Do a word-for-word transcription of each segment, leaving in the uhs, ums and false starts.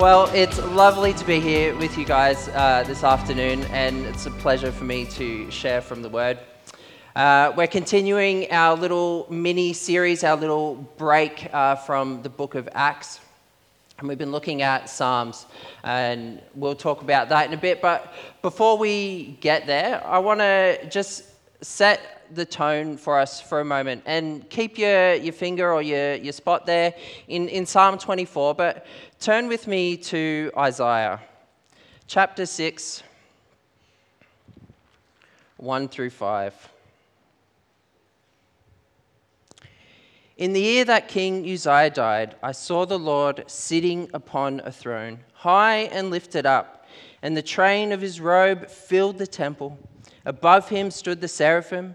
Well, it's lovely to be here with you guys uh, this afternoon, and it's a pleasure for me to share from the Word. Uh, we're continuing our little mini-series, our little break uh, from the book of Acts, and we've been looking at Psalms, and we'll talk about that in a bit. But before we get there, I want to just set the tone for us for a moment, and keep your, your finger or your, your spot there in, in Psalm twenty-four, but turn with me to Isaiah, chapter six, one through five. In the year that King Uzziah died, I saw the Lord sitting upon a throne, high and lifted up, and the train of his robe filled the temple. Above him stood the seraphim.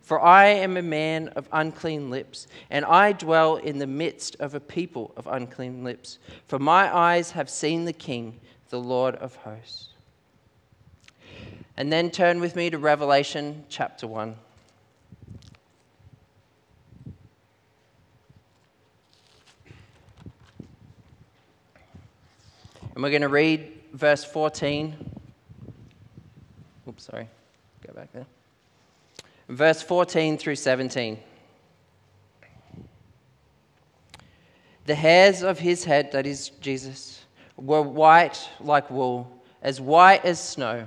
for I am a man of unclean lips, and I dwell in the midst of a people of unclean lips, for my eyes have seen the King, the Lord of hosts." And then turn with me to Revelation chapter one. And we're going to read verse fourteen. Oops, sorry. Go back there. Verse fourteen through seventeen. The hairs of his head, that is Jesus, were white like wool, as white as snow.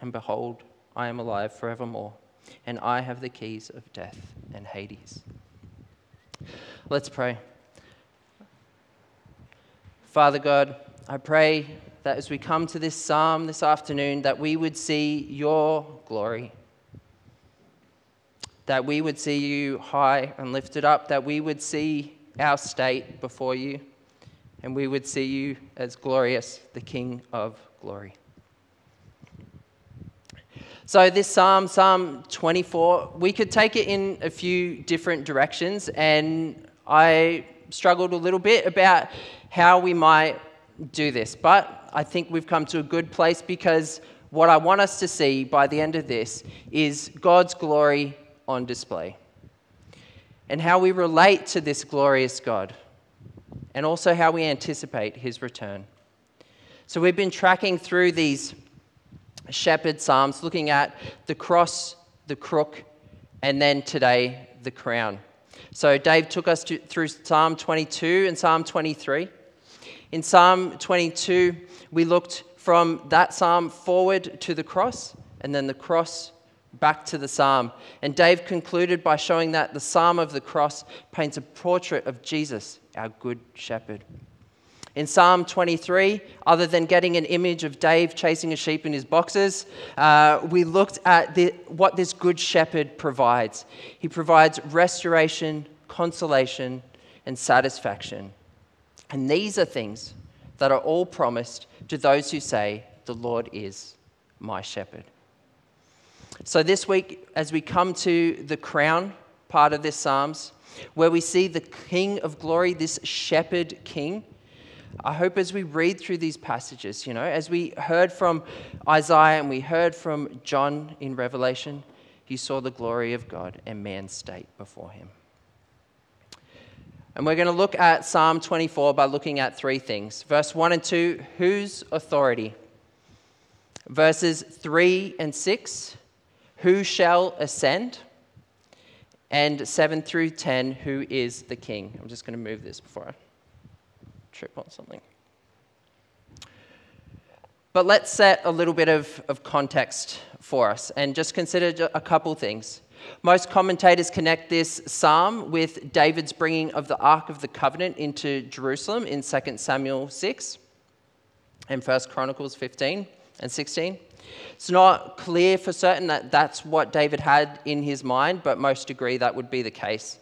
and behold, I am alive forevermore, and I have the keys of death and Hades." Let's pray. Father God, I pray that as we come to this psalm this afternoon, that we would see your glory, that we would see you high and lifted up, that we would see our state before you, and we would see you as glorious, the King of glory. So this psalm, Psalm twenty-four, we could take it in a few different directions, and I struggled a little bit about how we might do this, but I think we've come to a good place, because what I want us to see by the end of this is God's glory on display, and how we relate to this glorious God, and also how we anticipate his return. So we've been tracking through these Shepherd Psalms, looking at the Cross, the Crook, and then today, the Crown. So Dave took us to, through Psalm twenty-two and Psalm twenty-three. In Psalm twenty-two, we looked from that psalm forward to the cross, and then the cross back to the psalm. And Dave concluded by showing that the psalm of the cross paints a portrait of Jesus, our good shepherd. In Psalm twenty-three, other than getting an image of Dave chasing a sheep in his boxes, uh, we looked at the, what this good shepherd provides. He provides restoration, consolation, and satisfaction. And these are things that are all promised to those who say, "The Lord is my shepherd." So this week, as we come to the crown part of this Psalms, where we see the King of glory, this shepherd king, I hope as we read through these passages, you know, as we heard from Isaiah and we heard from John in Revelation, he saw the glory of God and man's state before him. And we're going to look at Psalm twenty-four by looking at three things. Verse one and two, whose authority? Verses three and six, who shall ascend? And seven through ten, who is the king? I'm just going to move this before I trip on something. But let's set a little bit of, of context for us and just consider a couple things. Most commentators connect this psalm with David's bringing of the Ark of the Covenant into Jerusalem in Second Samuel six and First Chronicles fifteen and sixteen. It's not clear for certain that that's what David had in his mind, but most agree that would be the case.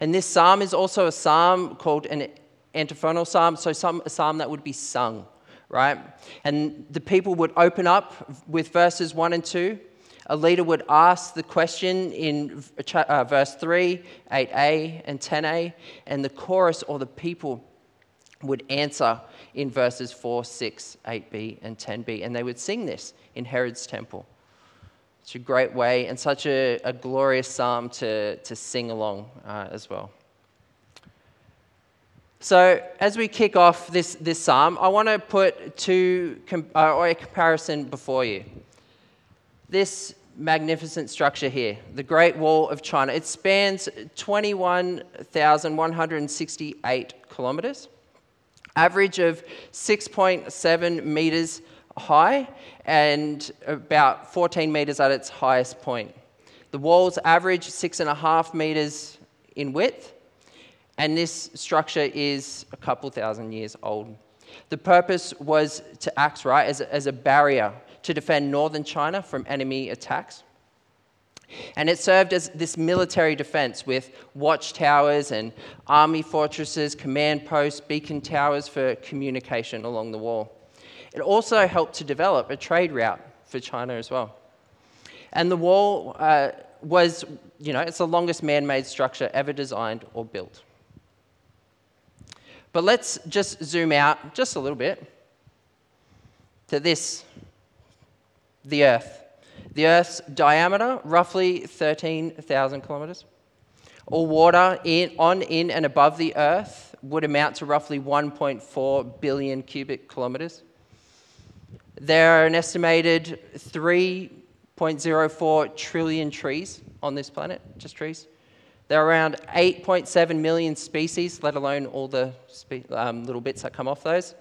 And this psalm is also a psalm called an antiphonal psalm, so some, a psalm that would be sung, right? And the people would open up with verses one and two. A leader would ask the question in uh, verse three, eight a, and ten a, and the chorus or the people would answer in verses four, six, eight b, and ten b, and they would sing this in Herod's temple. It's a great way and such a, a glorious psalm to, to sing along uh, as well. So as we kick off this, this psalm, I want to put two com- uh, a comparison before you. This magnificent structure here, the Great Wall of China, it spans twenty-one thousand one hundred sixty-eight kilometers, average of six point seven meters high and about fourteen meters at its highest point. The walls average six and a half meters in width, and this structure is a couple thousand years old. The purpose was to act, right, as a, as a barrier to defend northern China from enemy attacks. And it served as this military defense with watchtowers and army fortresses, command posts, beacon towers for communication along the wall. It also helped to develop a trade route for China as well. And the wall uh, was, you know, it's the longest man-made structure ever designed or built. But let's just zoom out just a little bit to this, the Earth. The Earth's diameter, roughly thirteen thousand kilometers. All water in, on, in, and above the Earth would amount to roughly one point four billion cubic kilometers. There are an estimated three point zero four trillion trees on this planet, just trees. There are around eight point seven million species, let alone all the spe- um, little bits that come off those.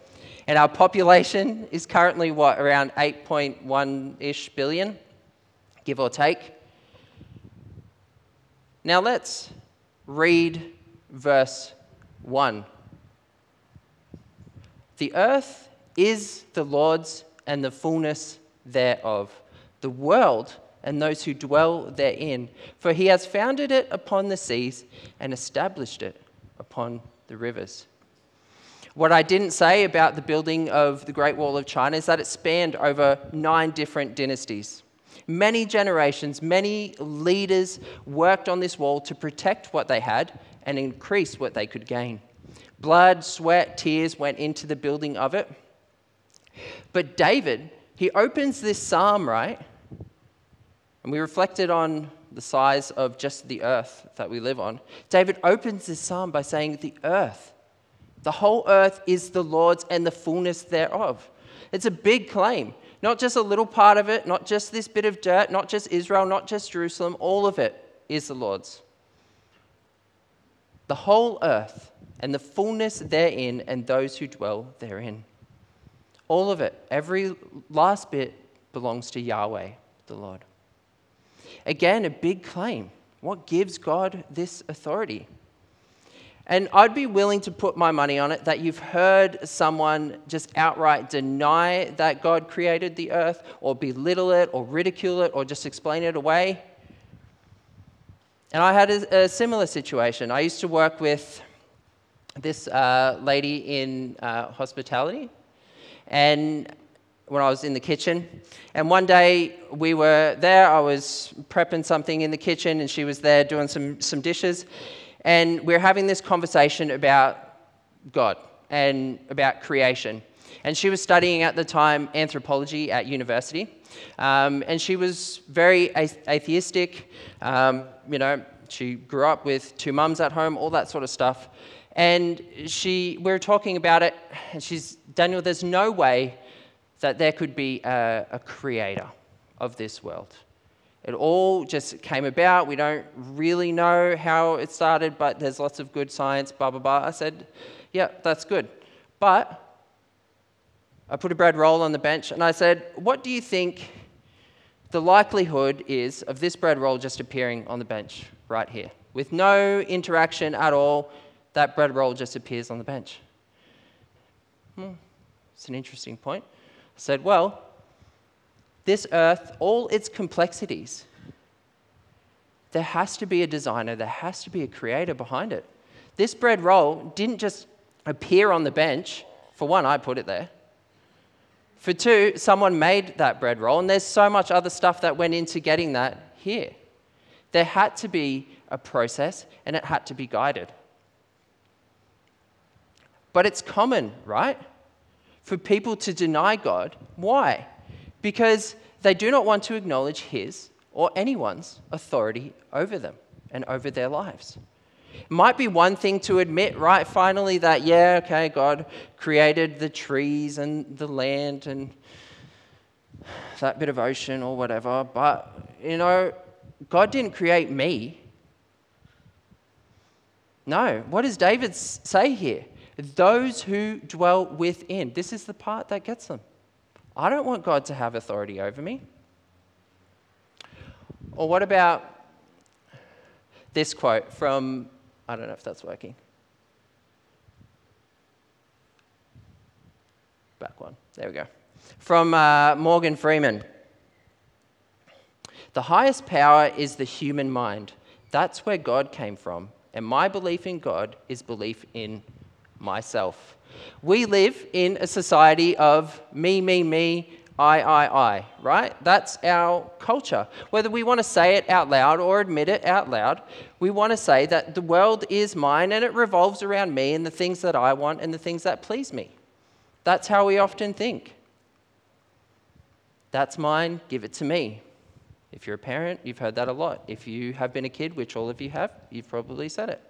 And our population is currently, what, around eight point one-ish billion, give or take. Now let's read verse one. The earth is the Lord's and the fullness thereof, the world and those who dwell therein. For he has founded it upon the seas and established it upon the rivers. What I didn't say about the building of the Great Wall of China is that it spanned over nine different dynasties. Many generations, many leaders worked on this wall to protect what they had and increase what they could gain. Blood, sweat, tears went into the building of it. But David, he opens this psalm, right? And we reflected on the size of just the earth that we live on. David opens this psalm by saying, the earth. The whole earth is the Lord's and the fullness thereof. It's a big claim. Not just a little part of it, not just this bit of dirt, not just Israel, not just Jerusalem. All of it is the Lord's. The whole earth and the fullness therein and those who dwell therein. All of it, every last bit belongs to Yahweh, the Lord. Again, a big claim. What gives God this authority? And I'd be willing to put my money on it that you've heard someone just outright deny that God created the earth or belittle it or ridicule it or just explain it away. And I had a, a similar situation. I used to work with this uh, lady in uh, hospitality and when I was in the kitchen. And one day we were there. I was prepping something in the kitchen and she was there doing some, some dishes. And we're having this conversation about God and about creation. And she was studying at the time anthropology at university. Um, and she was very atheistic. Um, you know, she grew up with two mums at home, all that sort of stuff. And she, we were talking about it, and she's, Daniel, there's no way that there could be a, a creator of this world. It all just came about. We don't really know how it started, but there's lots of good science, blah, blah, blah. I said, yeah, that's good. But I put a bread roll on the bench, and I said, what do you think the likelihood is of this bread roll just appearing on the bench right here? With no interaction at all, that bread roll just appears on the bench. Hmm, it's an interesting point. I said, well, this earth, all its complexities, there has to be a designer, there has to be a creator behind it. This bread roll didn't just appear on the bench. For one, I put it there. For two, someone made that bread roll, and there's so much other stuff that went into getting that here. There had to be a process, and it had to be guided. But it's common, right, for people to deny God. Why? Because they do not want to acknowledge his or anyone's authority over them and over their lives. It might be one thing to admit, right, finally, that, yeah, okay, God created the trees and the land and that bit of ocean or whatever, but, you know, God didn't create me. No. What does David say here? Those who dwell within. This is the part that gets them. I don't want God to have authority over me. Or what about this quote from, I don't know if that's working. Back one, there we go. From uh, Morgan Freeman. The highest power is the human mind. That's where God came from. And my belief in God is belief in myself. We live in a society of me, me, me, I, I, I, right? That's our culture. Whether we want to say it out loud or admit it out loud, we want to say that the world is mine and it revolves around me and the things that I want and the things that please me. That's how we often think. That's mine, give it to me. If you're a parent, you've heard that a lot. If you have been a kid, which all of you have, you've probably said it.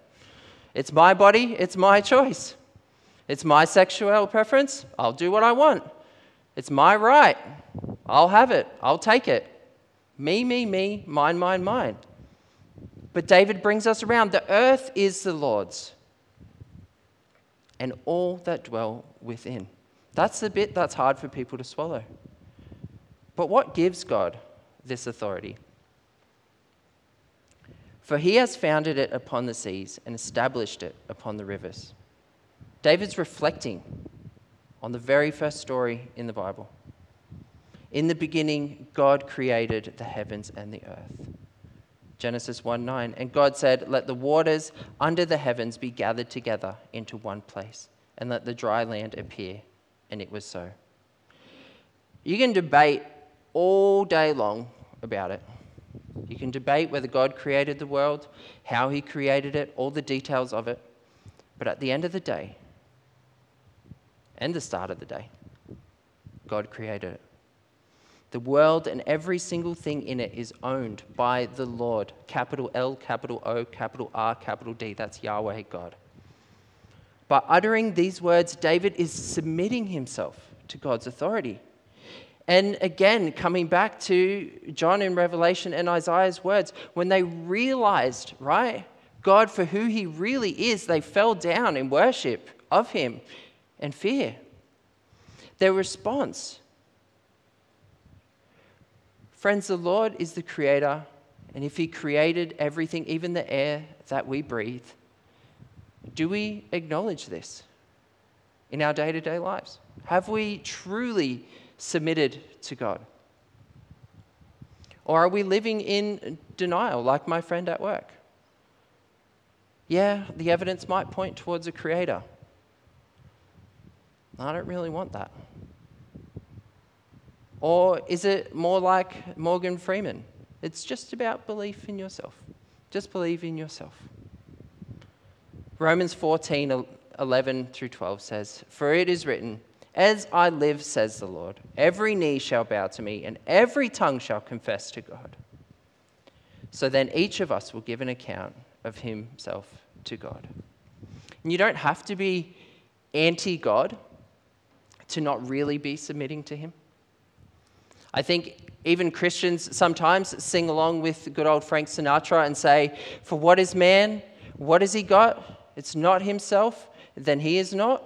It's my body, it's my choice. It's my sexual preference, I'll do what I want. It's my right, I'll have it, I'll take it. Me, me, me, mine, mine, mine. But David brings us around, the earth is the Lord's and all that dwell within. That's the bit that's hard for people to swallow. But what gives God this authority? For he has founded it upon the seas and established it upon the rivers. David's reflecting on the very first story in the Bible. In the beginning, God created the heavens and the earth. Genesis one nine. And God said, let the waters under the heavens be gathered together into one place, and let the dry land appear. And it was so. You can debate all day long about it. You can debate whether God created the world, how he created it, all the details of it. But at the end of the day, and the start of the day, God created it. The world and every single thing in it is owned by the Lord. Capital L, capital O, capital R, capital D. That's Yahweh God. By uttering these words, David is submitting himself to God's authority. And again, coming back to John in Revelation and Isaiah's words, when they realized, right, God for who he really is, they fell down in worship of him and fear. Their response. Friends, the Lord is the creator, and if he created everything, even the air that we breathe, do we acknowledge this in our day-to-day lives? Have we truly submitted to God? Or are we living in denial, like my friend at work? Yeah, the evidence might point towards a creator. I don't really want that. Or is it more like Morgan Freeman? It's just about belief in yourself. Just believe in yourself. Romans fourteen eleven through twelve says, for it is written, As I live, says the Lord, every knee shall bow to me and every tongue shall confess to God. So then each of us will give an account of himself to God. And you don't have to be anti-God to not really be submitting to him. I think even Christians sometimes sing along with good old Frank Sinatra and say, for what is man? What has he got? It's not himself. Then he is not.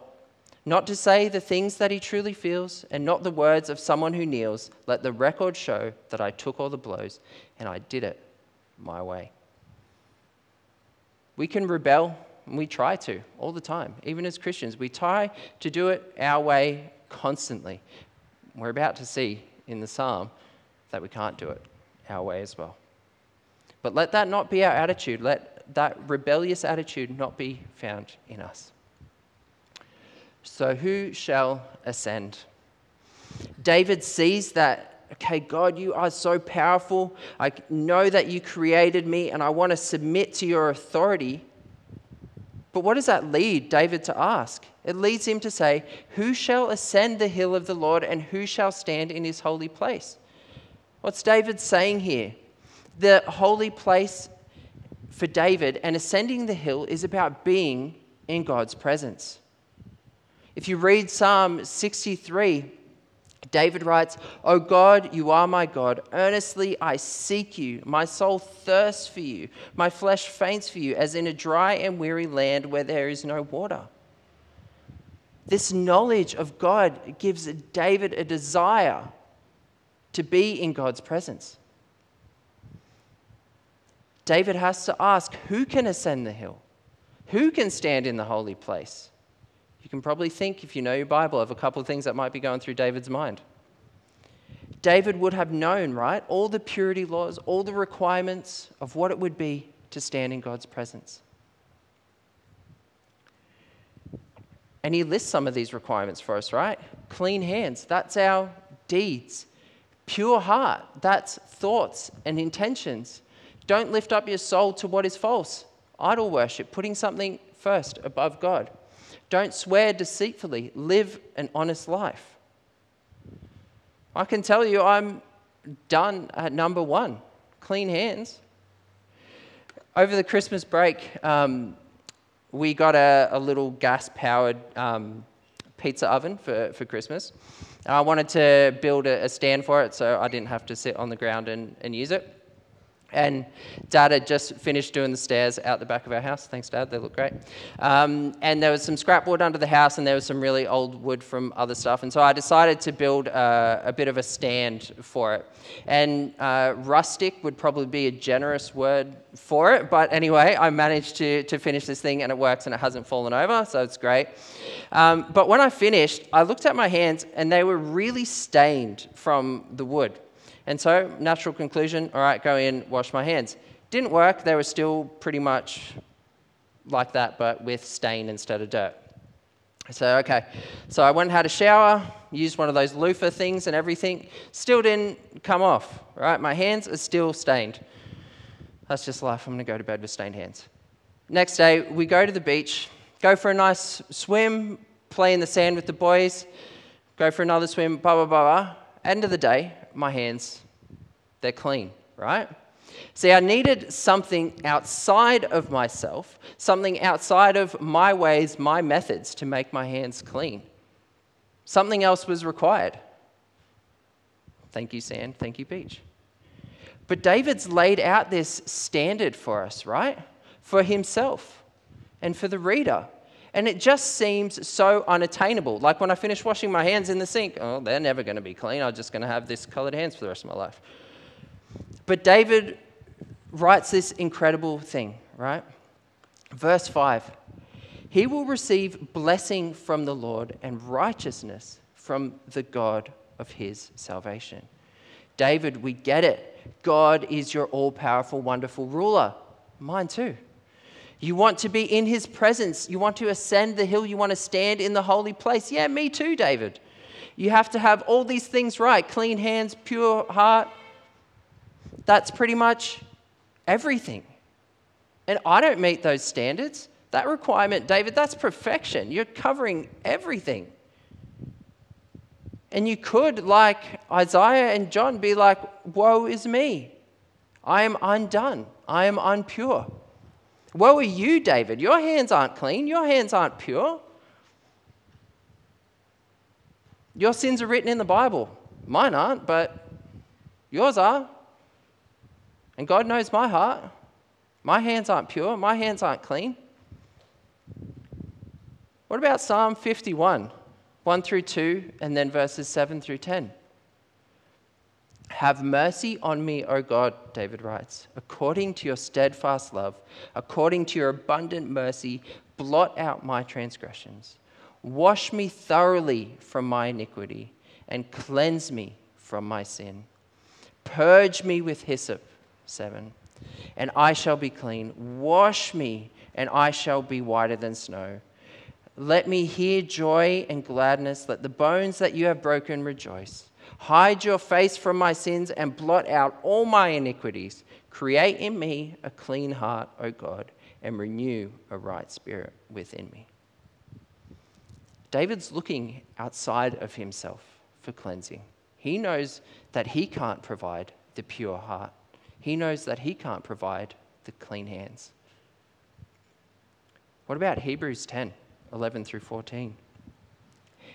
Not to say the things that he truly feels, and not the words of someone who kneels. Let the record show that I took all the blows, and I did it my way. We can rebel, and we try to all the time. Even as Christians, we try to do it our way constantly. We're about to see in the psalm that we can't do it our way as well. But let that not be our attitude. Let that rebellious attitude not be found in us. So who shall ascend? David sees that, okay, God, you are so powerful. I know that you created me and I want to submit to your authority. But what does that lead David to ask? It leads him to say, who shall ascend the hill of the Lord and who shall stand in his holy place? What's David saying here? The holy place for David and ascending the hill is about being in God's presence. If you read Psalm sixty-three, David writes, O God, you are my God. Earnestly I seek you. My soul thirsts for you. My flesh faints for you, as in a dry and weary land where there is no water. This knowledge of God gives David a desire to be in God's presence. David has to ask, who can ascend the hill? Who can stand in the holy place? You can probably think, if you know your Bible, of a couple of things that might be going through David's mind. David would have known, right, all the purity laws, all the requirements of what it would be to stand in God's presence. And he lists some of these requirements for us, right? Clean hands, that's our deeds. Pure heart, that's thoughts and intentions. Don't lift up your soul to what is false. Idol worship, putting something first above God. Don't swear deceitfully. Live an honest life. I can tell you I'm done at number one, clean hands. Over the Christmas break, um, we got a, a little gas-powered um, pizza oven for, for Christmas. I wanted to build a, a stand for it so I didn't have to sit on the ground and, and use it. And Dad had just finished doing the stairs out the back of our house. Thanks, Dad. They look great. Um, and there was some scrap wood under the house, and there was some really old wood from other stuff. And so I decided to build a, a bit of a stand for it. And uh, rustic would probably be a generous word for it. But anyway, I managed to, to finish this thing, and it works, and it hasn't fallen over, so it's great. Um, but when I finished, I looked at my hands, and they were really stained from the wood. And so, natural conclusion, all right, go in, wash my hands. Didn't work. They were still pretty much like that, but with stain instead of dirt. So, okay. So I went and had a shower, used one of those loofah things and everything. Still didn't come off, right? My hands are still stained. That's just life. I'm going to go to bed with stained hands. Next day, we go to the beach, go for a nice swim, play in the sand with the boys, go for another swim, blah, blah, blah, blah. End of the day, my hands, they're clean, right? See, I needed something outside of myself, something outside of my ways, my methods to make my hands clean. Something else was required. Thank you, sand. Thank you, beach. But David's laid out this standard for us, right? For himself and for the reader. And it just seems so unattainable. Like when I finish washing my hands in the sink, oh, they're never going to be clean. I'm just going to have this colored hands for the rest of my life. But David writes this incredible thing, right? Verse five, he will receive blessing from the Lord and righteousness from the God of his salvation. David, we get it. God is your all-powerful, wonderful ruler. Mine too. You want to be in his presence. You want to ascend the hill. You want to stand in the holy place. Yeah, me too, David. You have to have all these things right. Clean hands, pure heart. That's pretty much everything. And I don't meet those standards. That requirement, David, that's perfection. You're covering everything. And you could, like Isaiah and John, be like, woe is me. I am undone. I am unpure. Woe are you, David. Your hands aren't clean. Your hands aren't pure. Your sins are written in the Bible. Mine aren't, but yours are. And God knows my heart. My hands aren't pure. My hands aren't clean. What about Psalm fifty-one, one through two, and then verses seven through ten? Have mercy on me, O God, David writes, according to your steadfast love, according to your abundant mercy, blot out my transgressions. Wash me thoroughly from my iniquity and cleanse me from my sin. Purge me with hyssop, seven, and I shall be clean. Wash me, and I shall be whiter than snow. Let me hear joy and gladness. Let the bones that you have broken rejoice. Hide your face from my sins and blot out all my iniquities. Create in me a clean heart, O God, and renew a right spirit within me. David's looking outside of himself for cleansing. He knows that he can't provide the pure heart. He knows that he can't provide the clean hands. What about Hebrews ten, eleven through fourteen?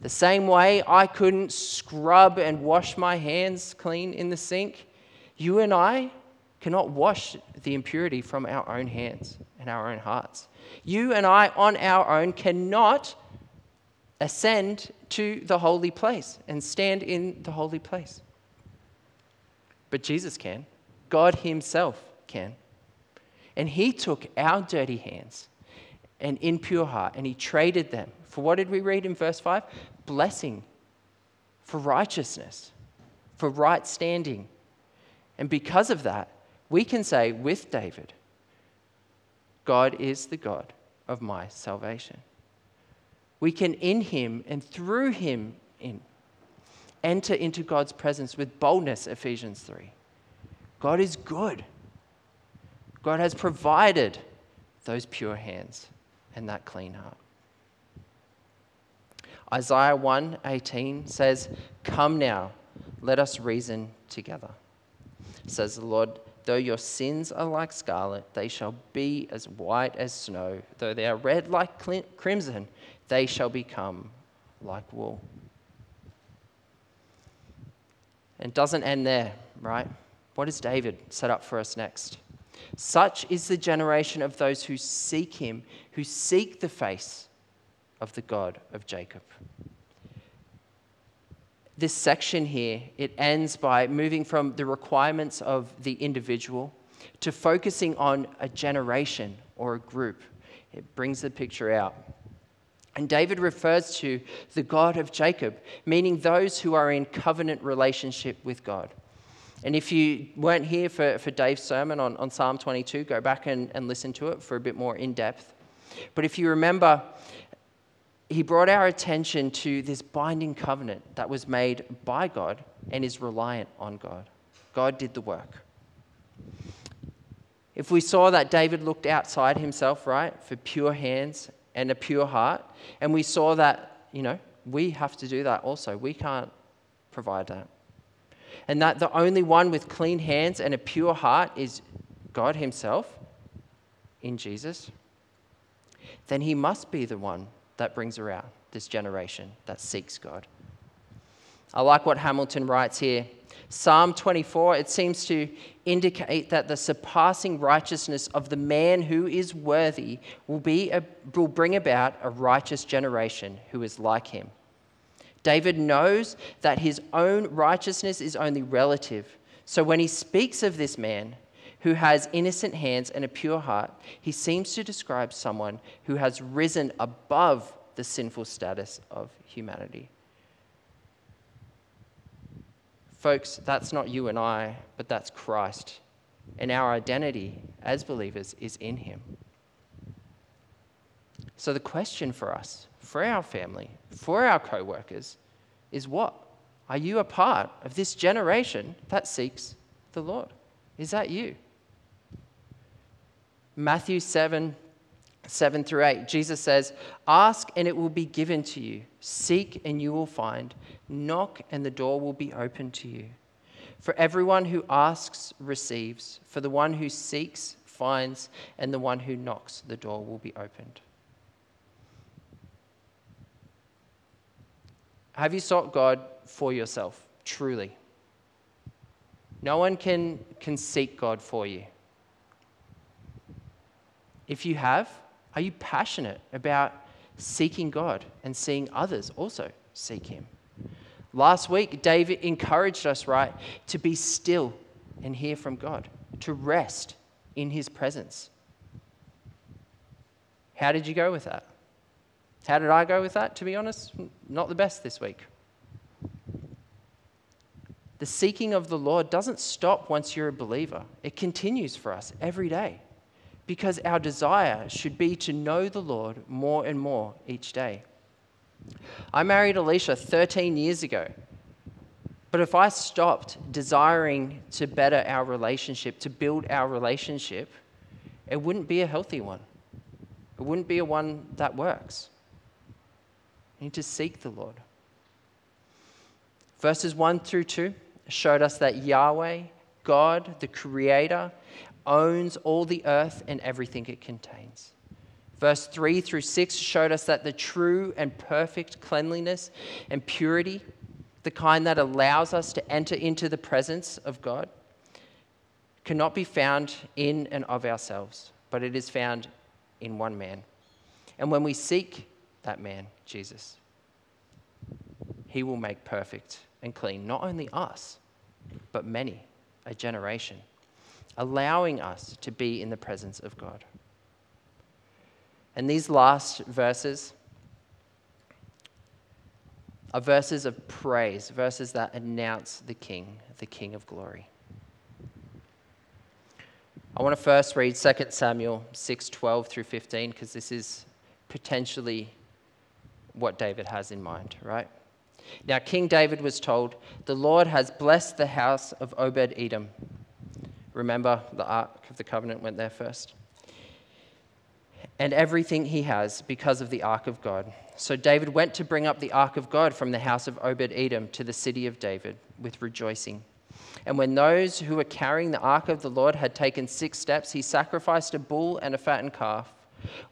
The same way I couldn't scrub and wash my hands clean in the sink, you and I cannot wash the impurity from our own hands and our own hearts. You and I on our own cannot ascend to the holy place and stand in the holy place. But Jesus can. God himself can. And he took our dirty hands and impure heart and he traded them. For what did we read in verse five? Blessing, for righteousness, for right standing. And because of that, we can say with David, God is the God of my salvation. We can in him and through him in, enter into God's presence with boldness, Ephesians three. God is good. God has provided those pure hands and that clean heart. Isaiah one eighteen says, come now, let us reason together, says the Lord. Though your sins are like scarlet, they shall be as white as snow. Though they are red like crimson, they shall become like wool. And it doesn't end there, right? What does David set up for us next? Such is the generation of those who seek him, who seek the face of the God of Jacob. This section here, it ends by moving from the requirements of the individual to focusing on a generation or a group. It brings the picture out. And David refers to the God of Jacob, meaning those who are in covenant relationship with God. And if you weren't here for, for Dave's sermon on, on Psalm twenty-two, go back and, and listen to it for a bit more in depth. But if you remember, he brought our attention to this binding covenant that was made by God and is reliant on God. God did the work. If we saw that David looked outside himself, right, for pure hands and a pure heart, and we saw that, you know, we have to do that also. We can't provide that. And that the only one with clean hands and a pure heart is God himself in Jesus, then he must be the one that brings around this generation that seeks God. I like what Hamilton writes here. Psalm twenty-four, it seems to indicate that the surpassing righteousness of the man who is worthy will be a, will bring about a righteous generation who is like him. David knows that his own righteousness is only relative. So when he speaks of this man who has innocent hands and a pure heart, he seems to describe someone who has risen above the sinful status of humanity, Folks, that's not you and I, but that's Christ. And our identity as believers is in him. So the question for us, for our family, for our co-workers, is what? Are you a part of this generation that seeks the Lord? Is that you? Matthew seven, seven through eight, Jesus says, "Ask and it will be given to you. Seek and you will find. Knock and the door will be opened to you. For everyone who asks receives. For the one who seeks finds. And the one who knocks, the door will be opened." Have you sought God for yourself, truly? No one can, can seek God for you. If you have, are you passionate about seeking God and seeing others also seek him? Last week, David encouraged us, right, to be still and hear from God, to rest in his presence. How did you go with that? How did I go with that? To be honest, not the best this week. The seeking of the Lord doesn't stop once you're a believer. It continues for us every day, because our desire should be to know the Lord more and more each day. I married Alicia thirteen years ago, but if I stopped desiring to better our relationship, to build our relationship, it wouldn't be a healthy one. It wouldn't be a one that works. You need to seek the Lord. Verses one through two showed us that Yahweh, God, the Creator, owns all the earth and everything it contains. Verse three through six showed us that the true and perfect cleanliness and purity, the kind that allows us to enter into the presence of God, cannot be found in and of ourselves, but it is found in one man. And when we seek that man, Jesus, he will make perfect and clean not only us, but many, a generation, allowing us to be in the presence of God. And these last verses are verses of praise, verses that announce the King, the King of glory. I want to first read Second Samuel six, twelve through fifteen, because this is potentially what David has in mind, right? "Now King David was told, 'The Lord has blessed the house of Obed-Edom.'" Remember, the Ark of the Covenant went there first. "And everything he has because of the Ark of God. So David went to bring up the Ark of God from the house of Obed-Edom to the city of David with rejoicing. And when those who were carrying the Ark of the Lord had taken six steps, he sacrificed a bull and a fattened calf.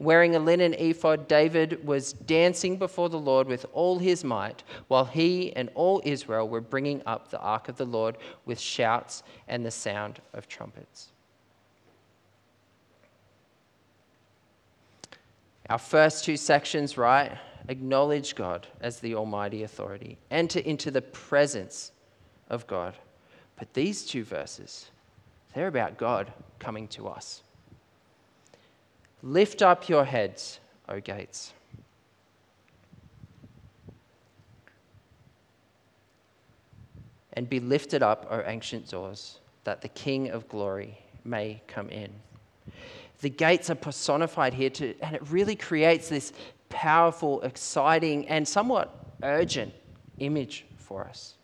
Wearing a linen ephod, David was dancing before the Lord with all his might, while he and all Israel were bringing up the ark of the Lord with shouts and the sound of trumpets." Our first two sections, right, acknowledge God as the almighty authority. Enter into the presence of God. But these two verses, they're about God coming to us. "Lift up your heads, O gates." "And be lifted up, O ancient doors, that the King of glory may come in." The gates are personified here too, and it really creates this powerful, exciting, and somewhat urgent image for us.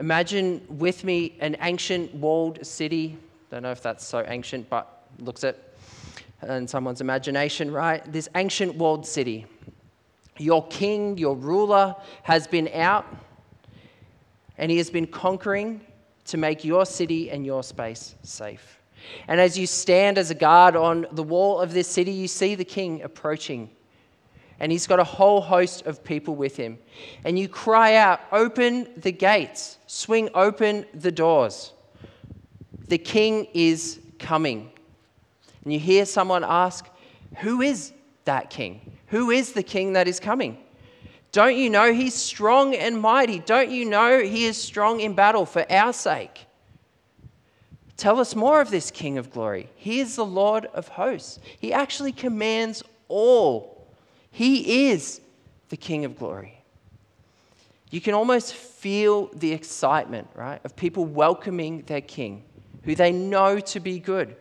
Imagine with me an ancient walled city. Don't know if that's so ancient, but looks it. In someone's imagination, right? This ancient walled city. Your king, your ruler, has been out, and he has been conquering to make your city and your space safe. And as you stand as a guard on the wall of this city, you see the king approaching, and he's got a whole host of people with him. And you cry out, "Open the gates, swing open the doors. The king is coming." And you hear someone ask, "Who is that king? Who is the king that is coming? Don't you know he's strong and mighty? Don't you know he is strong in battle for our sake? Tell us more of this King of glory. He is the Lord of hosts. He actually commands all. He is the King of glory." You can almost feel the excitement, right, of people welcoming their king, who they know to be good.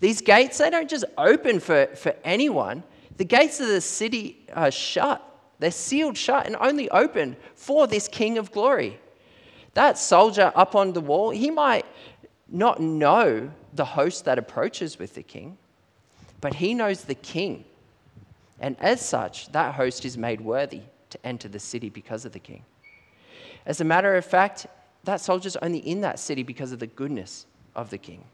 These gates, they don't just open for, for anyone. The gates of the city are shut. They're sealed shut and only open for this King of Glory. That soldier up on the wall, he might not know the host that approaches with the king, but he knows the king. And as such, that host is made worthy to enter the city because of the king. As a matter of fact, that soldier's only in that city because of the goodness of the king.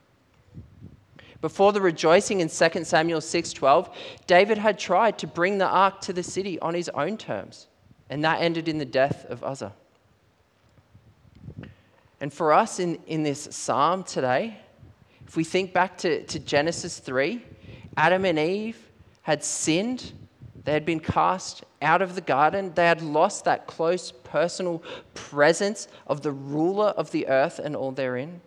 Before the rejoicing in Second Samuel six twelve, David had tried to bring the ark to the city on his own terms, and that ended in the death of Uzzah. And for us in, in this psalm today, if we think back to, to Genesis three, Adam and Eve had sinned. They had been cast out of the garden. They had lost that close personal presence of the ruler of the earth and all therein.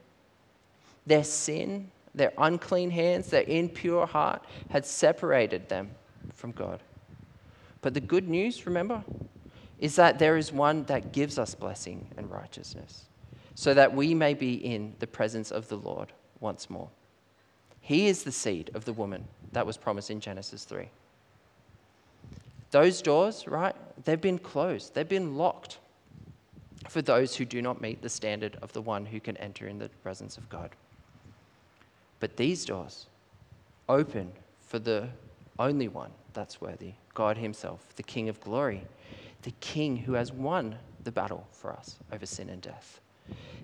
Their sin, their unclean hands, their impure heart had separated them from God. But the good news, remember, is that there is one that gives us blessing and righteousness, so that we may be in the presence of the Lord once more. He is the seed of the woman that was promised in Genesis three. Those doors, right, they've been closed. They've been locked for those who do not meet the standard of the one who can enter in the presence of God. But these doors open for the only one that's worthy, God himself, the King of Glory, the King who has won the battle for us over sin and death.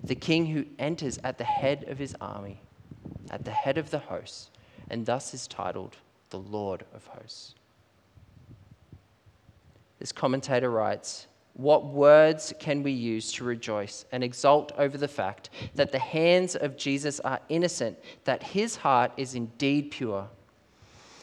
The king who enters at the head of his army, at the head of the hosts, and thus is titled the Lord of Hosts. This commentator writes, "What words can we use to rejoice and exult over the fact that the hands of Jesus are innocent, that his heart is indeed pure?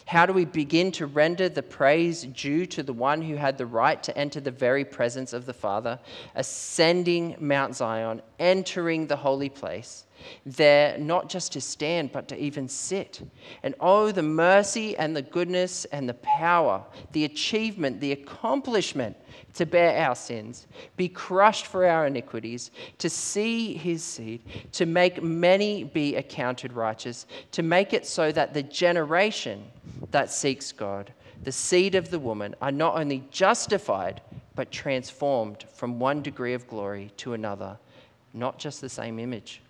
How do we begin to render the praise due to the one who had the right to enter the very presence of the Father, ascending Mount Zion, entering the holy place, there not just to stand but to even sit? And oh, the mercy and the goodness and the power, the achievement, the accomplishment to bear our sins, be crushed for our iniquities, to see his seed, to make many be accounted righteous, to make it so that the generation that seeks God, the seed of the woman, are not only justified, but transformed from one degree of glory to another, not just the same image.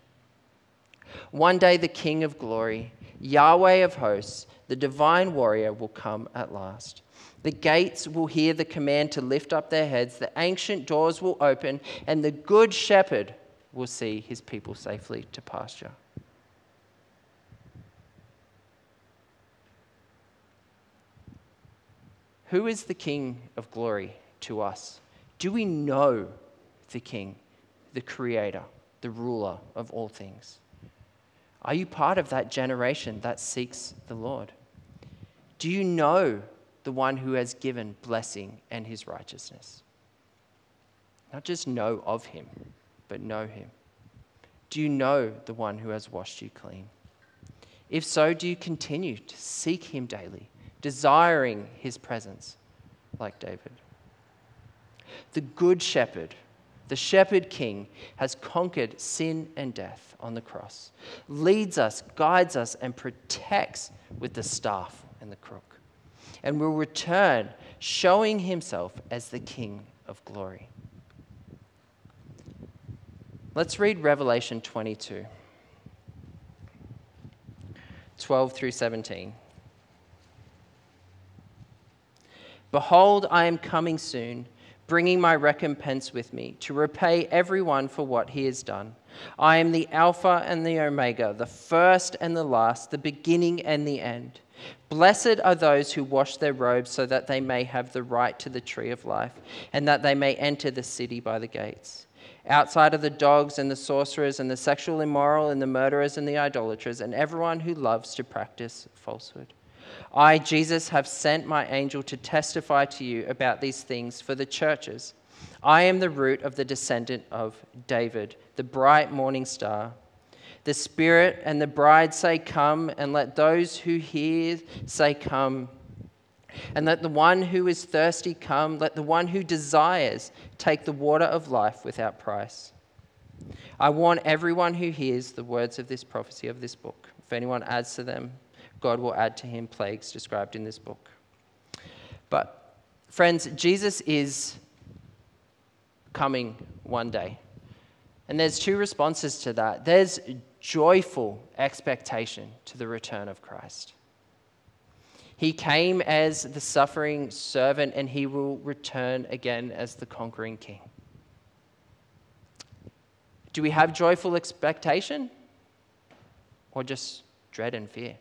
One day the King of Glory, Yahweh of hosts, the divine warrior, will come at last. The gates will hear the command to lift up their heads, the ancient doors will open, and the good shepherd will see his people safely to pasture." Who is the King of Glory to us? Do we know the King, the Creator, the ruler of all things? Are you part of that generation that seeks the Lord? Do you know the one who has given blessing and his righteousness? Not just know of him, but know him. Do you know the one who has washed you clean? If so, do you continue to seek him daily, desiring his presence like David? The good shepherd, the shepherd king, has conquered sin and death on the cross, leads us, guides us, and protects with the staff and the crook, and will return showing himself as the King of Glory. Let's read Revelation twenty-two, twelve through seventeen. "Behold, I am coming soon, bringing my recompense with me, to repay everyone for what he has done. I am the Alpha and the Omega, the first and the last, the beginning and the end. Blessed are those who wash their robes, so that they may have the right to the tree of life, and that they may enter the city by the gates. Outside of the dogs and the sorcerers and the sexual immoral and the murderers and the idolaters and everyone who loves to practice falsehood. I, Jesus, have sent my angel to testify to you about these things for the churches. I am the root of the descendant of David, the bright morning star. The Spirit and the bride say, come, and let those who hear say, come, And let the one who is thirsty come, let the one who desires take the water of life without price. I warn everyone who hears the words of this prophecy of this book. If anyone adds to them, God will add to him plagues described in this book. But friends, Jesus is coming one day. And there's two responses to that. There's joyful expectation to the return of Christ. He came as the suffering servant, and he will return again as the conquering king. Do we have joyful expectation or just dread and fear?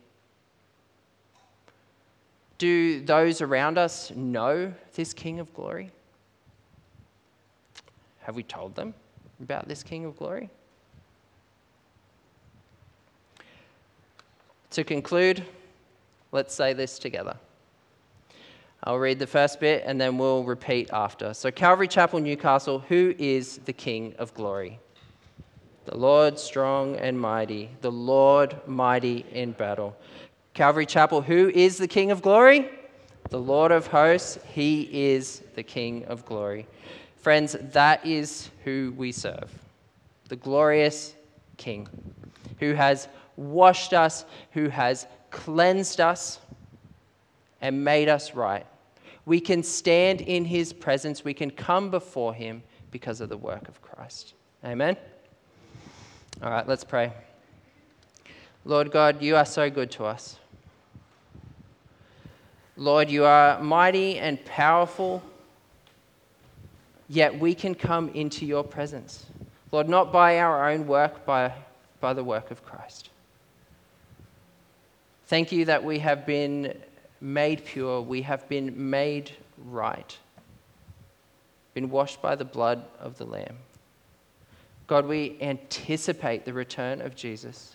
Do those around us know this King of Glory? Have we told them about this King of Glory? To conclude, let's say this together. I'll read the first bit and then we'll repeat after. So Calvary Chapel, Newcastle, who is the King of Glory? The Lord strong and mighty, the Lord mighty in battle. Calvary Chapel, who is the King of Glory? The Lord of hosts, he is the King of Glory. Friends, that is who we serve, the glorious King, who has washed us, who has cleansed us, and made us right. We can stand in his presence, we can come before him because of the work of Christ. Amen? All right, let's pray. Lord God, you are so good to us. Lord, you are mighty and powerful, yet we can come into your presence. Lord, not by our own work, by, by the work of Christ. Thank you that we have been made pure, we have been made right, been washed by the blood of the Lamb. God, we anticipate the return of Jesus.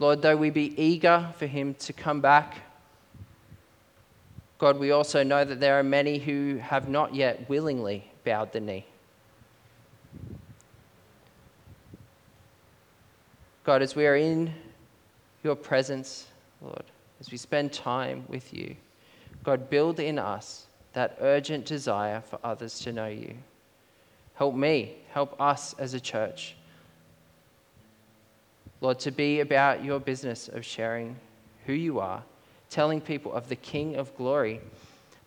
Lord, though we be eager for him to come back, God, we also know that there are many who have not yet willingly bowed the knee. God, as we are in your presence, Lord, as we spend time with you, God, build in us that urgent desire for others to know you. Help me, help us as a church, Lord, to be about your business of sharing who you are, telling people of the King of Glory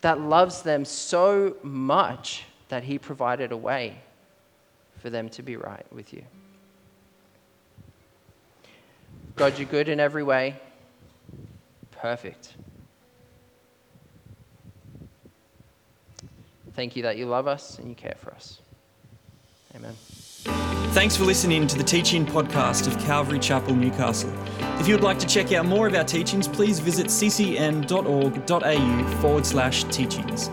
that loves them so much that he provided a way for them to be right with you. God, you're good in every way, perfect. Thank you that you love us and you care for us. Amen. Thanks for listening to the teaching podcast of Calvary Chapel, Newcastle. If you would like to check out more of our teachings, please visit c c n dot org dot a u forward slash teachings.